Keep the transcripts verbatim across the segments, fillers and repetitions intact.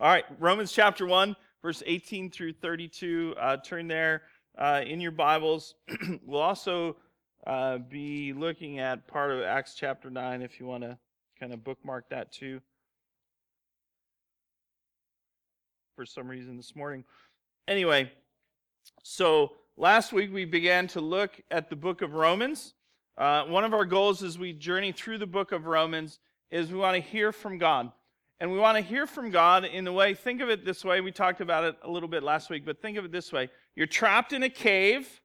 All right, Romans chapter one, verse eighteen through thirty-two. Uh, turn there uh, in your Bibles. We'll also uh, be looking at part of Acts chapter nine if you want to kind of bookmark that too. For some reason this morning. Anyway, so last week we began to look at the book of Romans. Uh, one of our goals as we journey through the book of Romans is we want to hear from God. And we want to hear from God in the way, think of it this way, we talked about it a little bit last week, but think of it this way. You're trapped in a cave,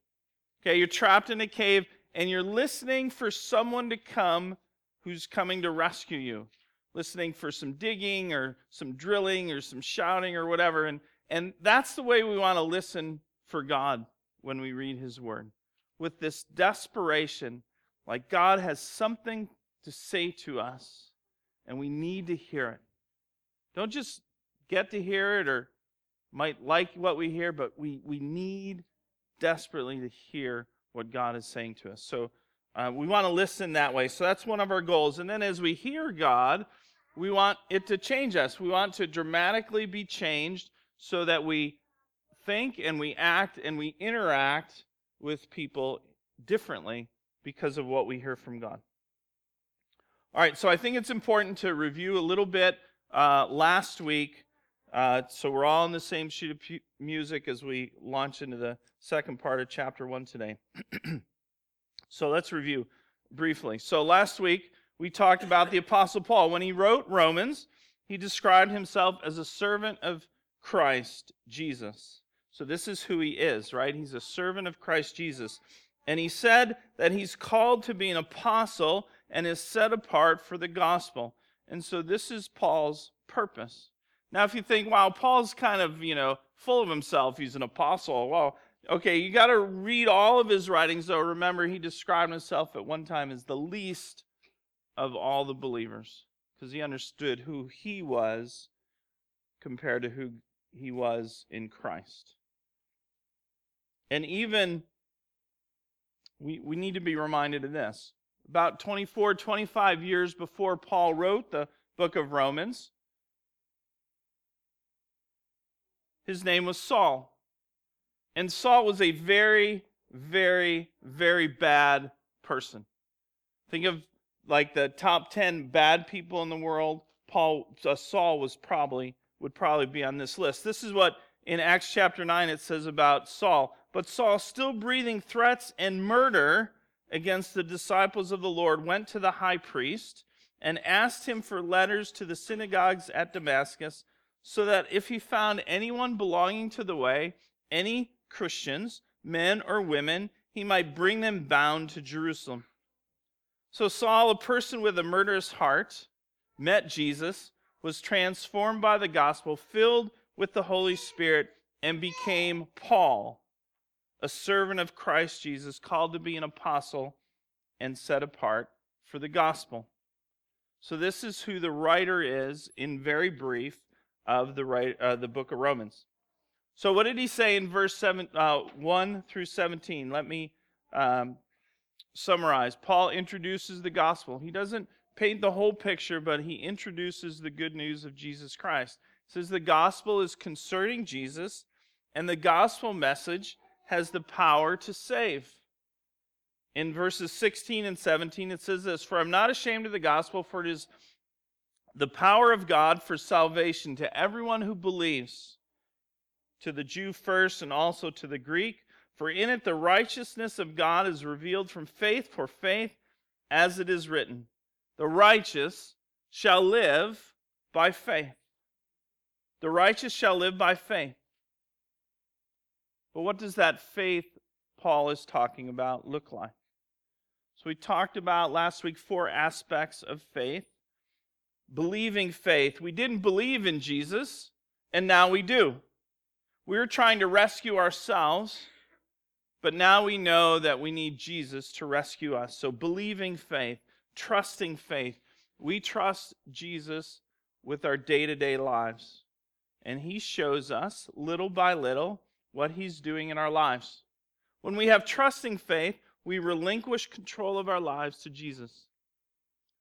okay, you're trapped in a cave, and you're listening for someone to come who's coming to rescue you. Listening for some digging or some drilling or some shouting or whatever. And, and that's the way we want to listen for God when we read His Word. With this desperation, like God has something to say to us, and we need to hear it. Don't just get to hear it or might like what we hear, but we, we need desperately to hear what God is saying to us. So uh, we want to listen that way. So that's one of our goals. And then as we hear God, we want it to change us. We want to dramatically be changed so that we think and we act and we interact with people differently because of what we hear from God. All right, so I think it's important to review a little bit uh, last week, uh, so we're all on the same sheet of pu- music as we launch into the second part of chapter one today. So let's review briefly. So last week, we talked about the Apostle Paul. When he wrote Romans, he described himself as a servant of Christ Jesus. So this is who he is, right? He's a servant of Christ Jesus. And he said that he's called to be an apostle and is set apart for the gospel. And so this is Paul's purpose. Now, if you think, wow, Paul's kind of, you know, full of himself. He's an apostle. Well, okay, you got to read all of his writings, though. Remember, he described himself at one time as the least of all the believers because he understood who he was compared to who he was in Christ. And even we, we need to be reminded of this. About twenty-four, twenty-five years before Paul wrote the book of Romans, his name was Saul. And Saul was a very, very, very bad person. Think of like the top ten bad people in the world. Paul, uh, Saul was probably, would probably be on this list. This is what in Acts chapter nine it says about Saul. But Saul, still breathing threats and murder against the disciples of the Lord, went to the high priest and asked him for letters to the synagogues at Damascus, so that if he found anyone belonging to the way, any Christians, men or women, he might bring them bound to Jerusalem. So Saul, a person with a murderous heart, met Jesus, was transformed by the gospel, filled with the Holy Spirit, and became Paul, a servant of Christ Jesus, called to be an apostle and set apart for the gospel. So this is who the writer is, in very brief, of the right, uh, the book of Romans. So what did he say in verse seven, uh, one through seventeen? Let me um, summarize. Paul introduces the gospel. He doesn't paint the whole picture, but he introduces the good news of Jesus Christ. He says the gospel is concerning Jesus, and the gospel message has the power to save. In verses sixteen and seventeen, it says this, "For I'm not ashamed of the gospel, for it is the power of God for salvation to everyone who believes, to the Jew first and also to the Greek. For in it the righteousness of God is revealed from faith for faith, as it is written, 'The righteous shall live by faith.'" The righteous shall live by faith. But what does that faith Paul is talking about look like? So we talked about last week four aspects of faith. Believing faith. We didn't believe in Jesus, and now we do. We were trying to rescue ourselves, but now we know that we need Jesus to rescue us. So believing faith, trusting faith. We trust Jesus with our day-to-day lives, and he shows us little by little what he's doing in our lives. When we have trusting faith, we relinquish control of our lives to Jesus.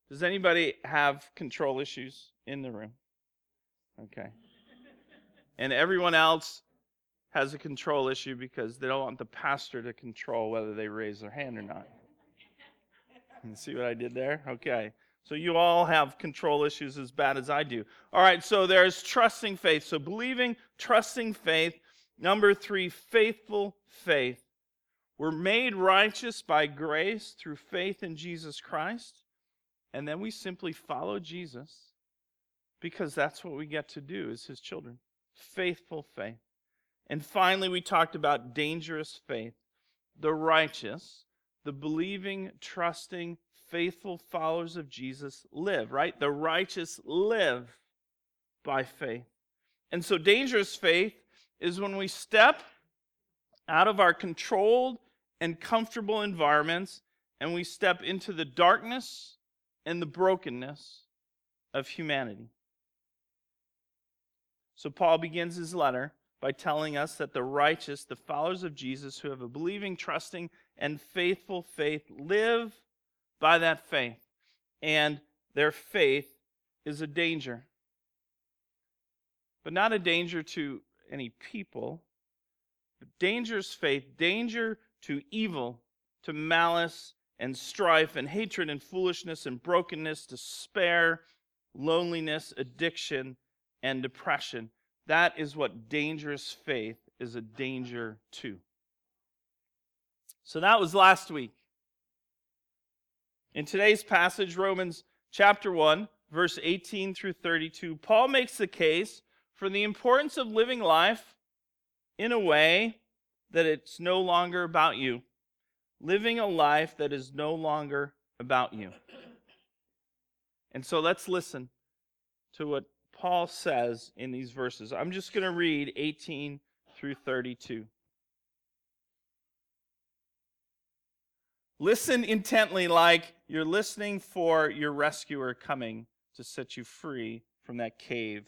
Does anybody have control issues in the room? Okay. And everyone else has a control issue because they don't want the pastor to control whether they raise their hand or not. You see what I did there? Okay. So you all have control issues as bad as I do. All right, so there's trusting faith. So believing, trusting faith. Number three, faithful faith. We're made righteous by grace through faith in Jesus Christ. And then we simply follow Jesus because that's what we get to do as his children. Faithful faith. And finally, we talked about dangerous faith. The righteous, the believing, trusting, faithful followers of Jesus live, right? The righteous live by faith. And so dangerous faith is when we step out of our controlled and comfortable environments and we step into the darkness and the brokenness of humanity. So Paul begins his letter by telling us that the righteous, the followers of Jesus who have a believing, trusting, and faithful faith live by that faith, and their faith is a danger. But not a danger to any people, but dangerous faith, danger to evil, to malice and strife and hatred and foolishness and brokenness, despair, loneliness, addiction, and depression. That is what dangerous faith is a danger to. So that was last week. In today's passage, Romans chapter one, verse eighteen through thirty-two, Paul makes the case for the importance of living life in a way that it's no longer about you. Living a life that is no longer about you. And so let's listen to what Paul says in these verses. I'm just going to read eighteen through thirty-two. Listen intently like you're listening for your rescuer coming to set you free from that cave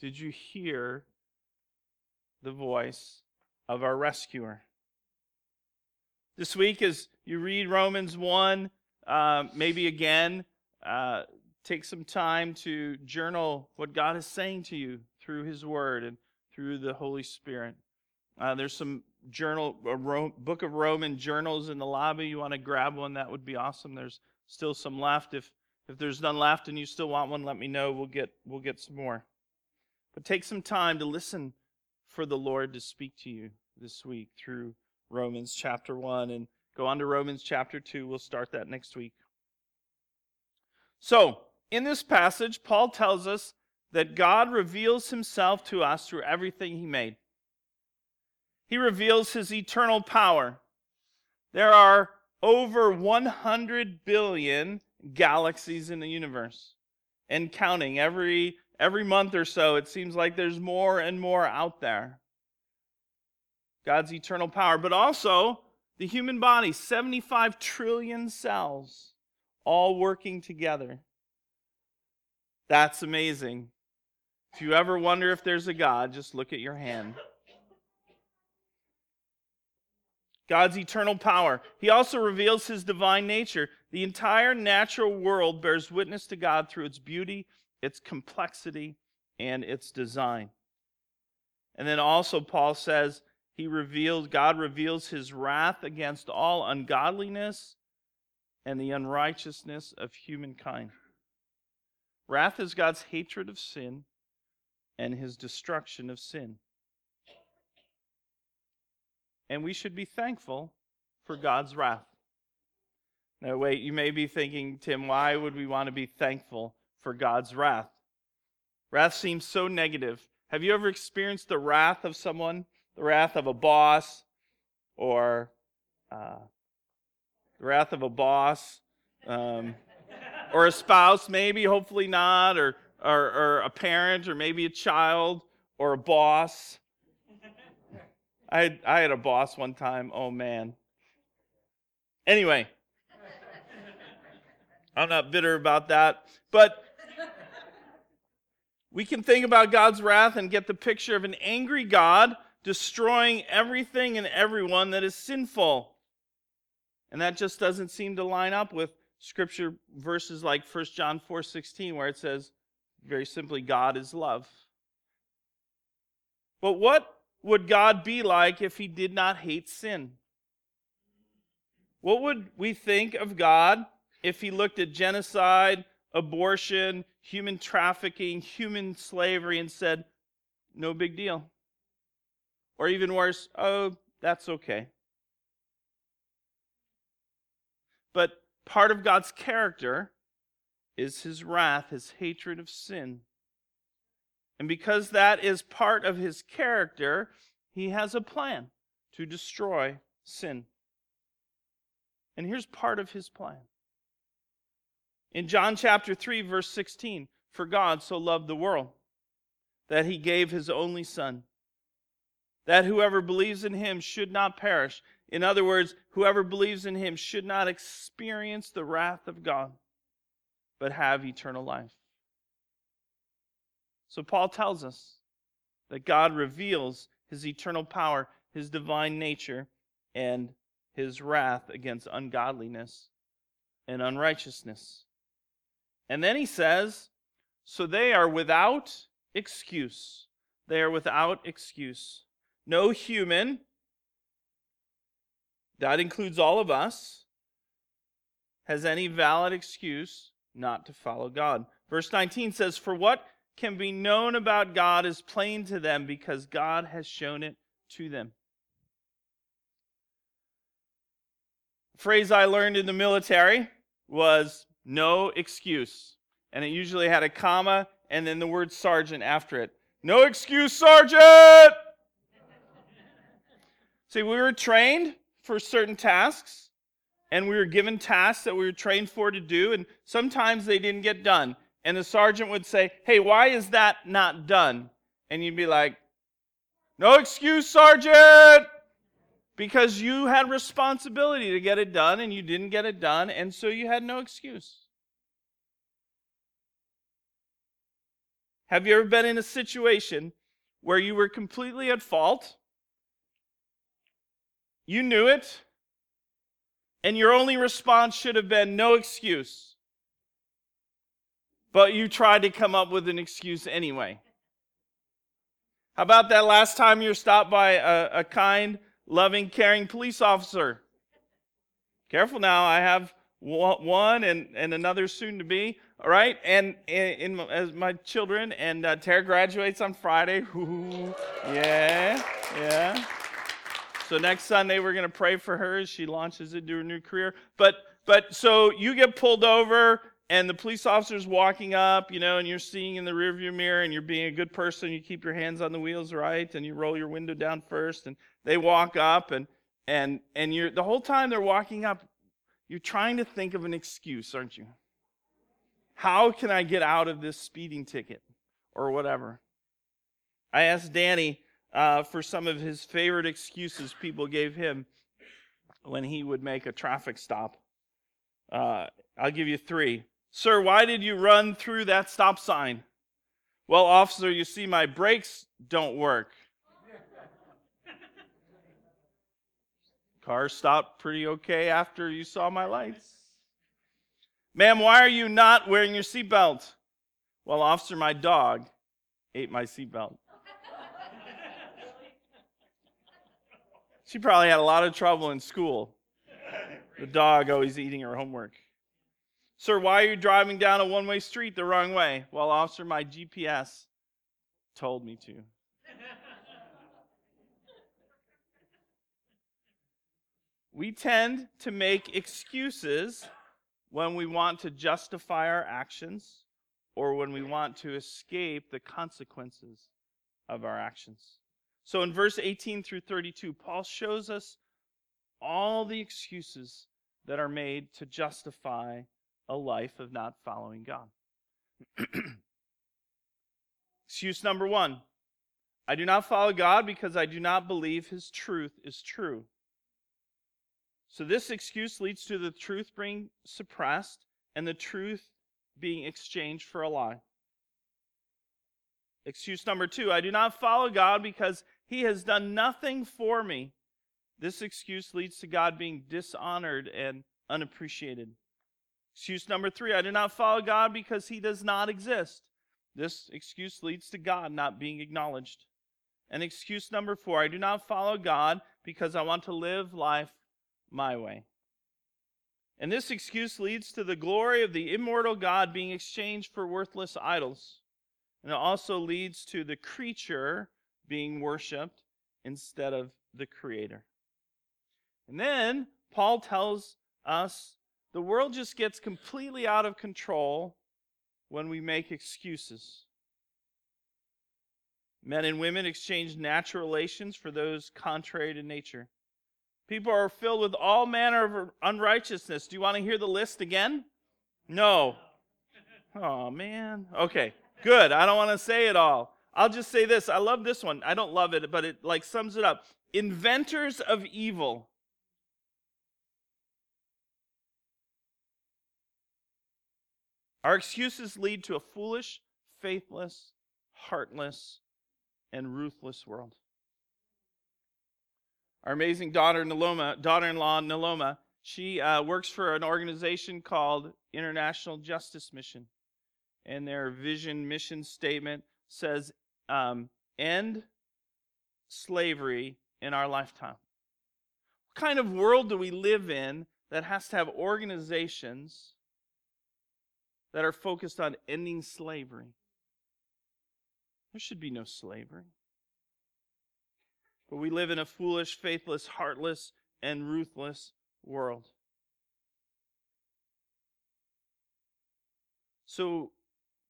Did you hear the voice of our rescuer? This week, as you read Romans one, uh, maybe again, uh, take some time to journal what God is saying to you through his word and through the Holy Spirit. Uh, there's some journal, a Ro- Book of Roman journals in the lobby. You want to grab one? That would be awesome. There's still some left. If if there's none left and you still want one, let me know. We'll get we'll get some more. But take some time to listen for the Lord to speak to you this week through Romans chapter one, and go on to Romans chapter two. We'll start that next week. So, in this passage, Paul tells us that God reveals himself to us through everything he made. He reveals his eternal power. There are over one hundred billion galaxies in the universe, and counting. Every every month or so, it seems like there's more and more out there. God's eternal power, but also the human body, seventy-five trillion cells, all working together. That's amazing. If you ever wonder if there's a God, just look at your hand. God's eternal power. He also reveals his divine nature. The entire natural world bears witness to God through its beauty, its complexity, and its design. And then also Paul says he reveals, God reveals his wrath against all ungodliness and the unrighteousness of humankind. Wrath is God's hatred of sin and his destruction of sin. And we should be thankful for God's wrath. Now, wait, you may be thinking, Tim, why would we want to be thankful for God's wrath? Wrath seems so negative. Have you ever experienced the wrath of someone? The wrath of a boss, or uh, the wrath of a boss, um, or a spouse, maybe, hopefully not, or, or or a parent, or maybe a child, or a boss. I had, I had a boss one time. Oh, man. Anyway, I'm not bitter about that, but we can think about God's wrath and get the picture of an angry God destroying everything and everyone that is sinful. And that just doesn't seem to line up with Scripture verses like First John four sixteen, where it says, very simply, God is love. But what would God be like if he did not hate sin? What would we think of God if he looked at genocide, abortion, human trafficking, human slavery, and said, no big deal? Or even worse, oh, that's okay. But part of God's character is his wrath, his hatred of sin. And because that is part of his character, he has a plan to destroy sin. And here's part of his plan. In John chapter three, verse sixteen, for God so loved the world that he gave his only Son, that whoever believes in him should not perish. In other words, whoever believes in him should not experience the wrath of God, but have eternal life. So Paul tells us that God reveals his eternal power, his divine nature, and his wrath against ungodliness and unrighteousness. And then he says, so they are without excuse. They are without excuse. No human, that includes all of us, has any valid excuse not to follow God. Verse nineteen says, for what can be known about God is plain to them, because God has shown it to them. A phrase I learned in the military was no excuse, and it usually had a comma and then the word sergeant after it. No excuse, sergeant! See, we were trained for certain tasks, and we were given tasks that we were trained for to do, and sometimes they didn't get done. And the sergeant would say, hey, why is that not done? And you'd be like, no excuse, sergeant! Because you had responsibility to get it done, and you didn't get it done, and so you had no excuse. Have you ever been in a situation where you were completely at fault? You knew it, and your only response should have been no excuse. But you tried to come up with an excuse anyway. How about that last time you were stopped by a, a kind, loving, caring police officer. Careful now, I have one and, and another soon to be, all right? And, and, and as my children, and uh, Tara graduates on Friday. Ooh, yeah, yeah. So next Sunday, we're going to pray for her as she launches into her new career. But, but so you get pulled over, and the police officer's walking up, you know, and you're seeing in the rearview mirror, and you're being a good person. You keep your hands on the wheels, right? And you roll your window down first, and they walk up, and And and you're the whole time they're walking up, you're trying to think of an excuse, aren't you? How can I get out of this speeding ticket or whatever? I asked Danny uh, for some of his favorite excuses people gave him when he would make a traffic stop. Uh, I'll give you three. Sir, why did you run through that stop sign? Well, officer, you see, my brakes don't work. Car stopped pretty okay after you saw my lights. Ma'am, why are you not wearing your seatbelt? Well, officer, my dog ate my seatbelt. She probably had a lot of trouble in school. The dog always eating her homework. Sir, why are you driving down a one-way street the wrong way? Well, officer, my G P S told me to. We tend to make excuses when we want to justify our actions or when we want to escape the consequences of our actions. So in verse eighteen through thirty-two, Paul shows us all the excuses that are made to justify a life of not following God. Excuse number one, I do not follow God because I do not believe his truth is true. So this excuse leads to the truth being suppressed and the truth being exchanged for a lie. Excuse number two, I do not follow God because he has done nothing for me. This excuse leads to God being dishonored and unappreciated. Excuse number three, I do not follow God because he does not exist. This excuse leads to God not being acknowledged. And excuse number four, I do not follow God because I want to live life my way. And this excuse leads to the glory of the immortal God being exchanged for worthless idols. And it also leads to the creature being worshipped instead of the creator. And then Paul tells us the world just gets completely out of control when we make excuses. Men and women exchange natural relations for those contrary to nature. People are filled with all manner of unrighteousness. Do you want to hear the list again? No. Oh, man. Okay, good. I don't want to say it all. I'll just say this. I love this one. I don't love it, but it like sums it up. Inventors of evil. Our excuses lead to a foolish, faithless, heartless, and ruthless world. Our amazing daughter, Naloma, daughter-in-law, Naloma, she uh, works for an organization called International Justice Mission. And their vision mission statement says, um, end slavery in our lifetime. What kind of world do we live in that has to have organizations that are focused on ending slavery? There should be no slavery. But we live in a foolish, faithless, heartless, and ruthless world. So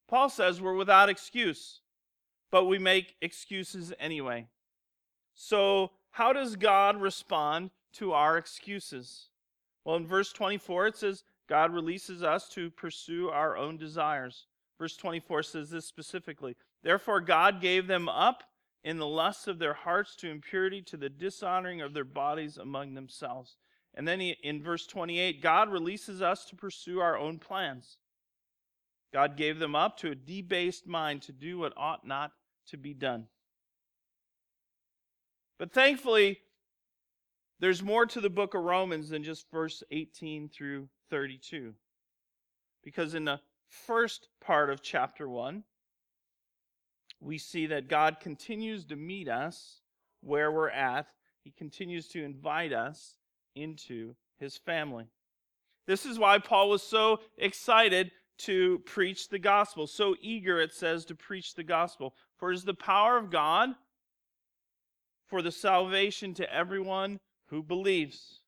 Paul says we're without excuse, but we make excuses anyway. So how does God respond to our excuses? Well, in verse twenty-four, it says God releases us to pursue our own desires. Verse twenty-four says this specifically, therefore God gave them up in the lusts of their hearts to impurity, to the dishonoring of their bodies among themselves. And then he, in verse twenty-eight, God releases us to pursue our own plans. God gave them up to a debased mind to do what ought not to be done. But thankfully, there's more to the book of Romans than just verse eighteen through thirty-two. Because in the first part of chapter one, we see that God continues to meet us where we're at he continues to invite us into his family. This is why Paul was so excited to preach the gospel, so eager, it says, to preach the gospel. For it is the power of God for the salvation to everyone who believes.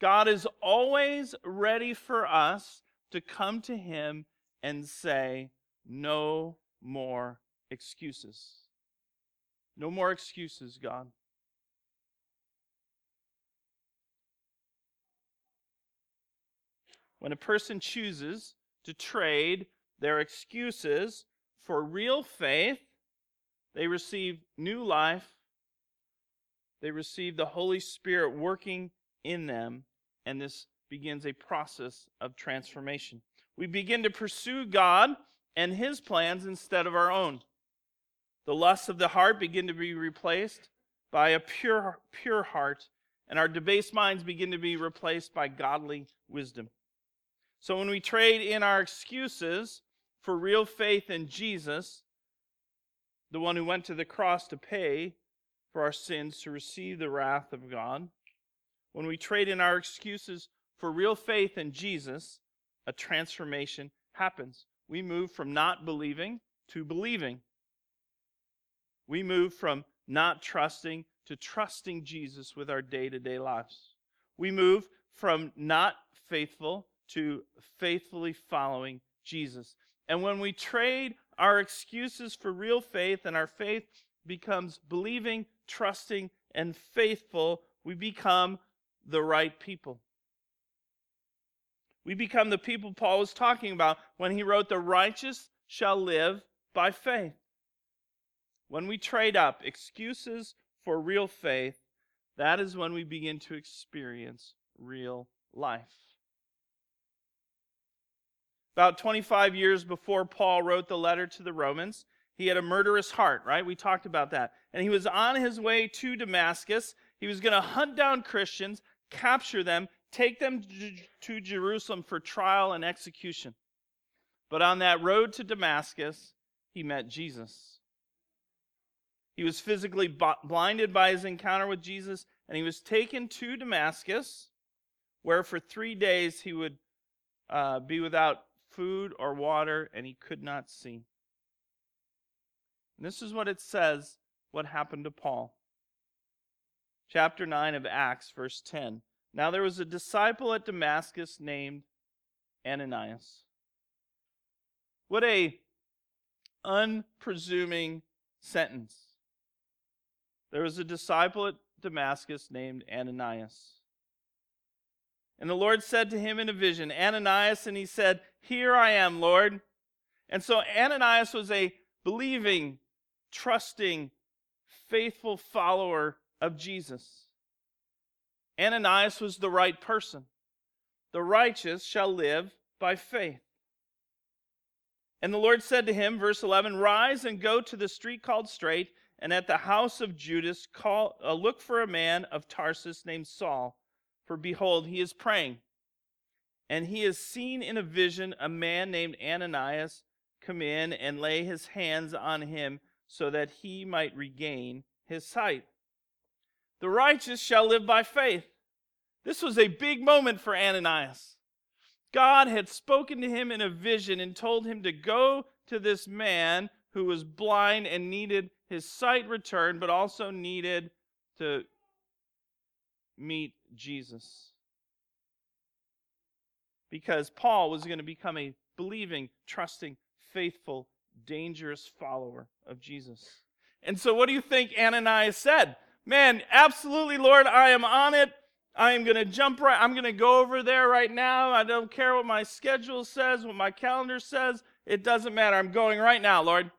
God is always ready for us to come to him and say, no more excuses. No more excuses, God. When a person chooses to trade their excuses for real faith, they receive new life. They receive the Holy Spirit working in them, and this begins a process of transformation. We begin to pursue God and his plans instead of our own. The lusts of the heart begin to be replaced by a pure, pure heart, and our debased minds begin to be replaced by godly wisdom. So when we trade in our excuses for real faith in Jesus, the one who went to the cross to pay for our sins to receive the wrath of God, when we trade in our excuses for real faith in Jesus, a transformation happens. We move from not believing to believing. We move from not trusting to trusting Jesus with our day-to-day lives. We move from not faithful to faithfully following Jesus. And when we trade our excuses for real faith and our faith becomes believing, trusting, and faithful, we become the right people. We become the people Paul was talking about when he wrote, the righteous shall live by faith. When we trade up excuses for real faith, that is when we begin to experience real life. About twenty-five years before Paul wrote the letter to the Romans, he had a murderous heart, right? We talked about that. And he was on his way to Damascus. He was going to hunt down Christians, capture them, take them to Jerusalem for trial and execution. But on that road to Damascus, he met Jesus. He was physically blinded by his encounter with Jesus, and he was taken to Damascus, where for three days he would uh, be without food or water, and he could not see. And this is what it says, what happened to Paul. Chapter nine of Acts, verse ten. Now there was a disciple at Damascus named Ananias. What a unpresuming sentence. There was a disciple at Damascus named Ananias. And the Lord said to him in a vision, Ananias, and he said, here I am, Lord. And so Ananias was a believing, trusting, faithful follower of Jesus. Ananias was the right person. The righteous shall live by faith. And the Lord said to him, verse eleven, rise and go to the street called Straight, and at the house of Judas call, uh, look for a man of Tarsus named Saul, for behold, he is praying. And he has seen in a vision a man named Ananias come in and lay his hands on him so that he might regain his sight. The righteous shall live by faith. This was a big moment for Ananias. God had spoken to him in a vision and told him to go to this man who was blind and needed his sight returned, but also needed to meet Jesus. Because Paul was going to become a believing, trusting, faithful, dangerous follower of Jesus. And so what do you think Ananias said? Man, absolutely, Lord, I am on it. I am going to jump right. I'm going to go over there right now. I don't care what my schedule says, what my calendar says. It doesn't matter. I'm going right now, Lord.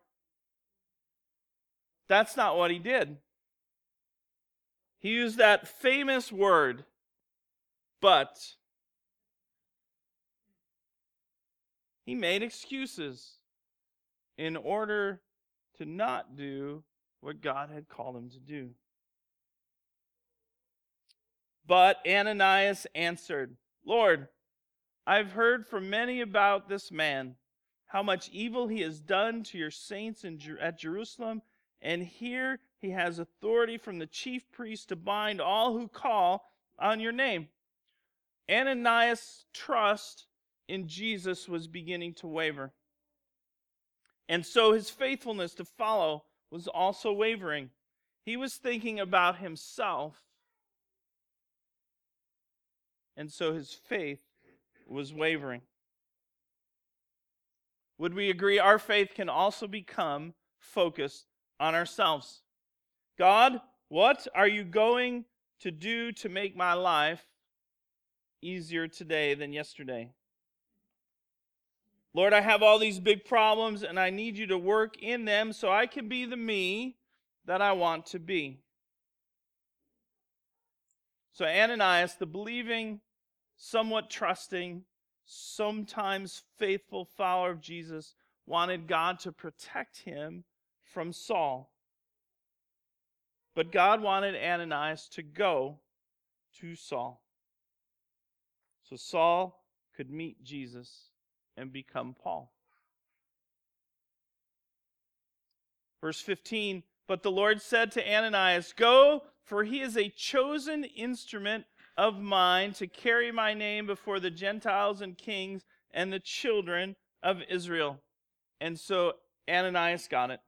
That's not what he did. He used that famous word, but. He made excuses in order to not do what God had called him to do. But Ananias answered, Lord, I've heard from many about this man, how much evil he has done to your saints in Jer- at Jerusalem, And here he has authority from the chief priest to bind all who call on your name. Ananias' trust in Jesus was beginning to waver. And so his faithfulness to follow was also wavering. He was thinking about himself, and so his faith was wavering. Would we agree our faith can also become focused on ourselves? God, what are you going to do to make my life easier today than yesterday? Lord, I have all these big problems, and I need you to work in them so I can be the me that I want to be. So Ananias, the believing, somewhat trusting, sometimes faithful follower of Jesus, wanted God to protect him from Saul. But God wanted Ananias to go to Saul, so Saul could meet Jesus and become Paul. Verse fifteen, but the Lord said to Ananias, go, for he is a chosen instrument of mine to carry my name before the Gentiles and kings and the children of Israel. And so Ananias got it.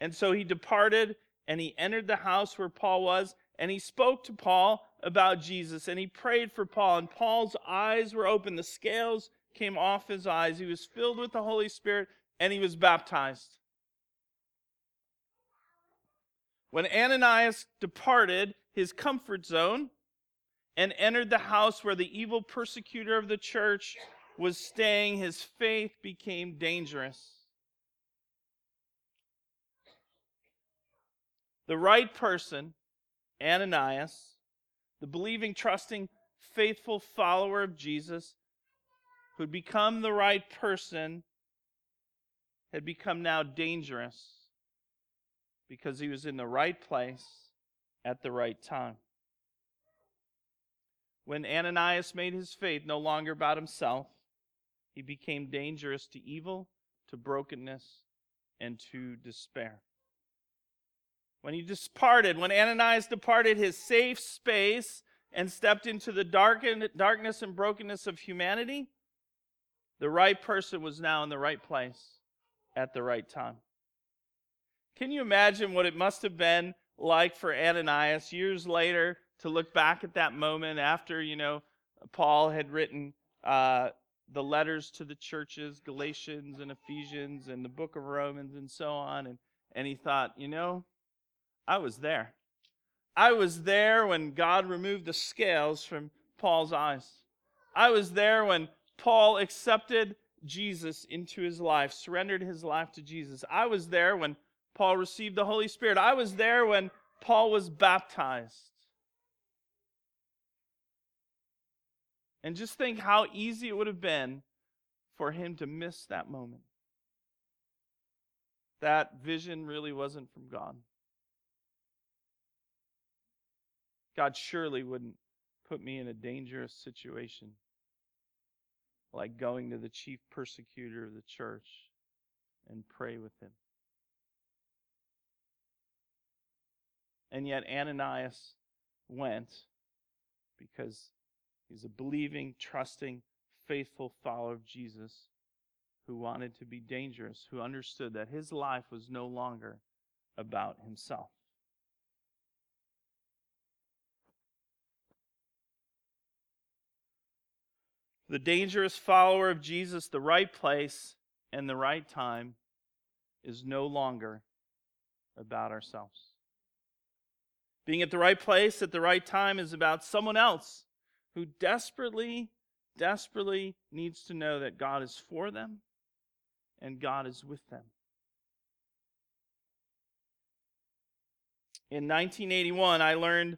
And so he departed, and he entered the house where Paul was, and he spoke to Paul about Jesus, and he prayed for Paul, and Paul's eyes were open. The scales came off his eyes. He was filled with the Holy Spirit, and he was baptized. When Ananias departed his comfort zone and entered the house where the evil persecutor of the church was staying, his faith became dangerous. The right person, Ananias, the believing, trusting, faithful follower of Jesus, who'd become the right person, had become now dangerous because he was in the right place at the right time. When Ananias made his faith no longer about himself, he became dangerous to evil, to brokenness, and to despair. When he departed, when Ananias departed his safe space and stepped into the darkness and brokenness of humanity, the right person was now in the right place at the right time. Can you imagine what it must have been like for Ananias years later to look back at that moment after, you know, Paul had written uh, the letters to the churches, Galatians and Ephesians and the book of Romans and so on, and, and he thought, you know, I was there. I was there when God removed the scales from Paul's eyes. I was there when Paul accepted Jesus into his life, surrendered his life to Jesus. I was there when Paul received the Holy Spirit. I was there when Paul was baptized. And just think how easy it would have been for him to miss that moment. That vision really wasn't from God. God surely wouldn't put me in a dangerous situation like going to the chief persecutor of the church and pray with him. And yet Ananias went because he's a believing, trusting, faithful follower of Jesus who wanted to be dangerous, who understood that his life was no longer about himself. The dangerous follower of Jesus, the right place and the right time, is no longer about ourselves. Being at the right place at the right time is about someone else who desperately, desperately needs to know that God is for them and God is with them. In nineteen eighty-one, I learned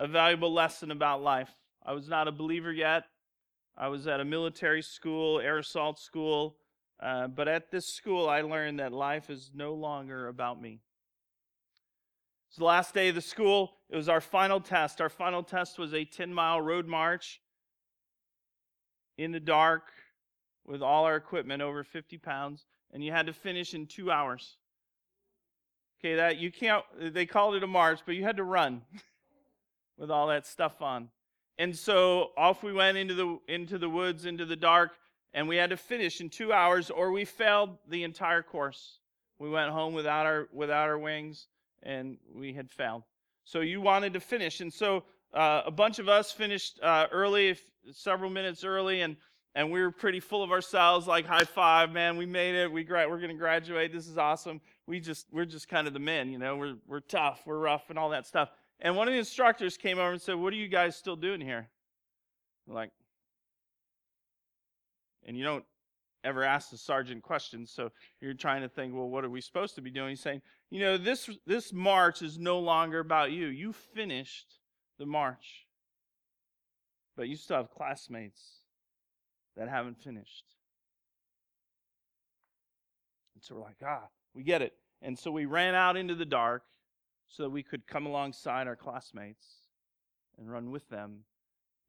a valuable lesson about life. I was not a believer yet. I was at a military school, air assault school, uh, but at this school I learned that life is no longer about me. It was the last day of the school. It was our final test. Our final test was a ten-mile road march in the dark with all our equipment, over fifty pounds, and you had to finish in two hours. Okay, that you can't, they called it a march, but you had to run with all that stuff on. And so off we went into the into the woods, into the dark, and we had to finish in two hours or we failed the entire course. We went home without our without our wings and we had failed. So you wanted to finish. And so uh, a bunch of us finished uh, early, if, several minutes early, and and we were pretty full of ourselves, like high five, man, we made it. We gra- we're going to graduate. This is awesome. We just we're just kind of the men, you know. We're we're tough, we're rough and all that stuff. And one of the instructors came over and said, "What are you guys still doing here?" We're like, and you don't ever ask the sergeant questions, so you're trying to think, well, what are we supposed to be doing? He's saying, you know, this this march is no longer about you. You finished the march, but you still have classmates that haven't finished. And so we're like, ah, we get it. And so we ran out into the dark, so that we could come alongside our classmates and run with them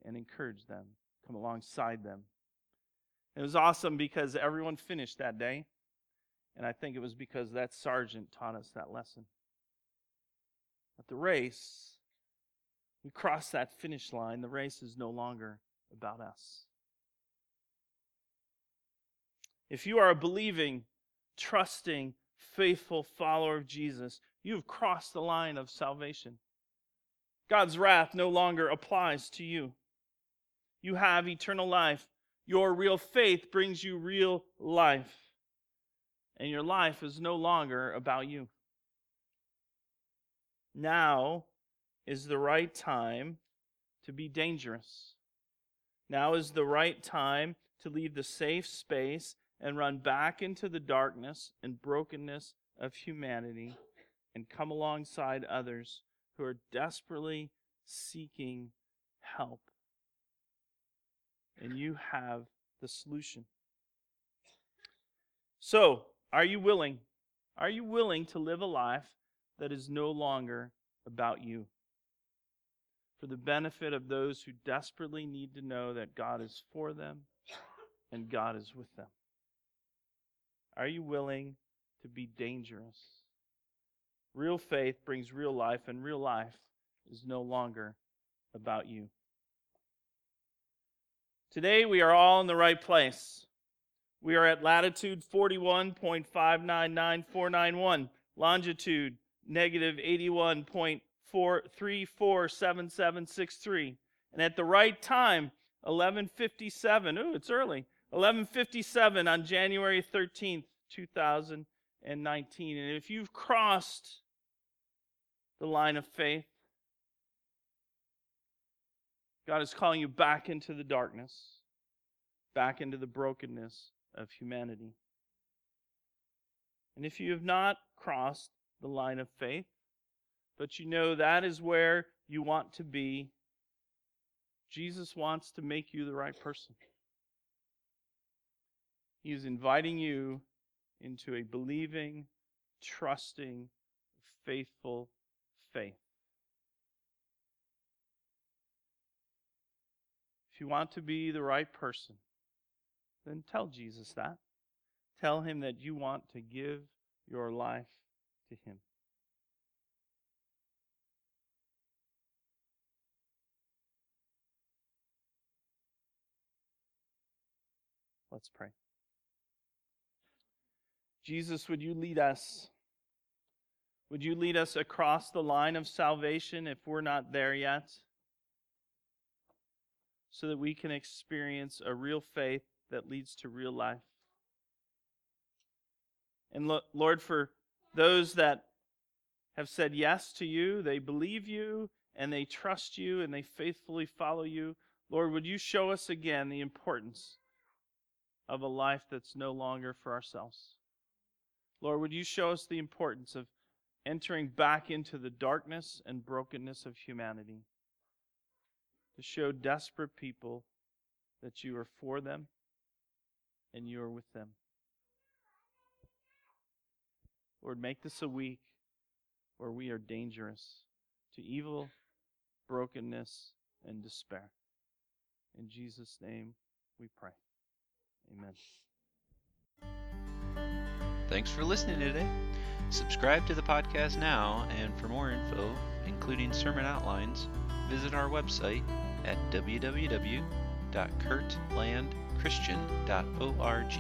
and encourage them, come alongside them. It was awesome because everyone finished that day, and I think it was because that sergeant taught us that lesson. At the race, we crossed that finish line. The race is no longer about us. If you are a believing, trusting, faithful follower of Jesus, you have crossed the line of salvation. God's wrath no longer applies to you. You have eternal life. Your real faith brings you real life. And your life is no longer about you. Now is the right time to be dangerous. Now is the right time to leave the safe space and run back into the darkness and brokenness of humanity, and come alongside others who are desperately seeking help. And you have the solution. So, are you willing? Are you willing to live a life that is no longer about you, for the benefit of those who desperately need to know that God is for them and God is with them? Are you willing to be dangerous? Real faith brings real life, and real life is no longer about you. Today, we are all in the right place. We are at latitude forty-one point five nine nine four nine one, longitude negative eighty-one point four three four seven seven six three, and at the right time, eleven fifty-seven, ooh, it's early, eleven fifty-seven on January thirteenth, two thousand. And nineteen. And if you've crossed the line of faith, God is calling you back into the darkness, back into the brokenness of humanity. And if you have not crossed the line of faith, but you know that is where you want to be, Jesus wants to make you the right person. He is inviting you into a believing, trusting, faithful faith. If you want to be the right person, then tell Jesus that. Tell him that you want to give your life to him. Let's pray. Jesus, would you lead us? Would you lead us across the line of salvation if we're not there yet? So that we can experience a real faith that leads to real life. And Lord, for those that have said yes to you, they believe you, and they trust you, and they faithfully follow you, Lord, would you show us again the importance of a life that's no longer for ourselves? Lord, would you show us the importance of entering back into the darkness and brokenness of humanity to show desperate people that you are for them and you are with them. Lord, make this a week where we are dangerous to evil, brokenness, and despair. In Jesus' name we pray. Amen. Thanks for listening today. Subscribe to the podcast now, and for more info, including sermon outlines, visit our website at w w w dot kurt land christian dot org.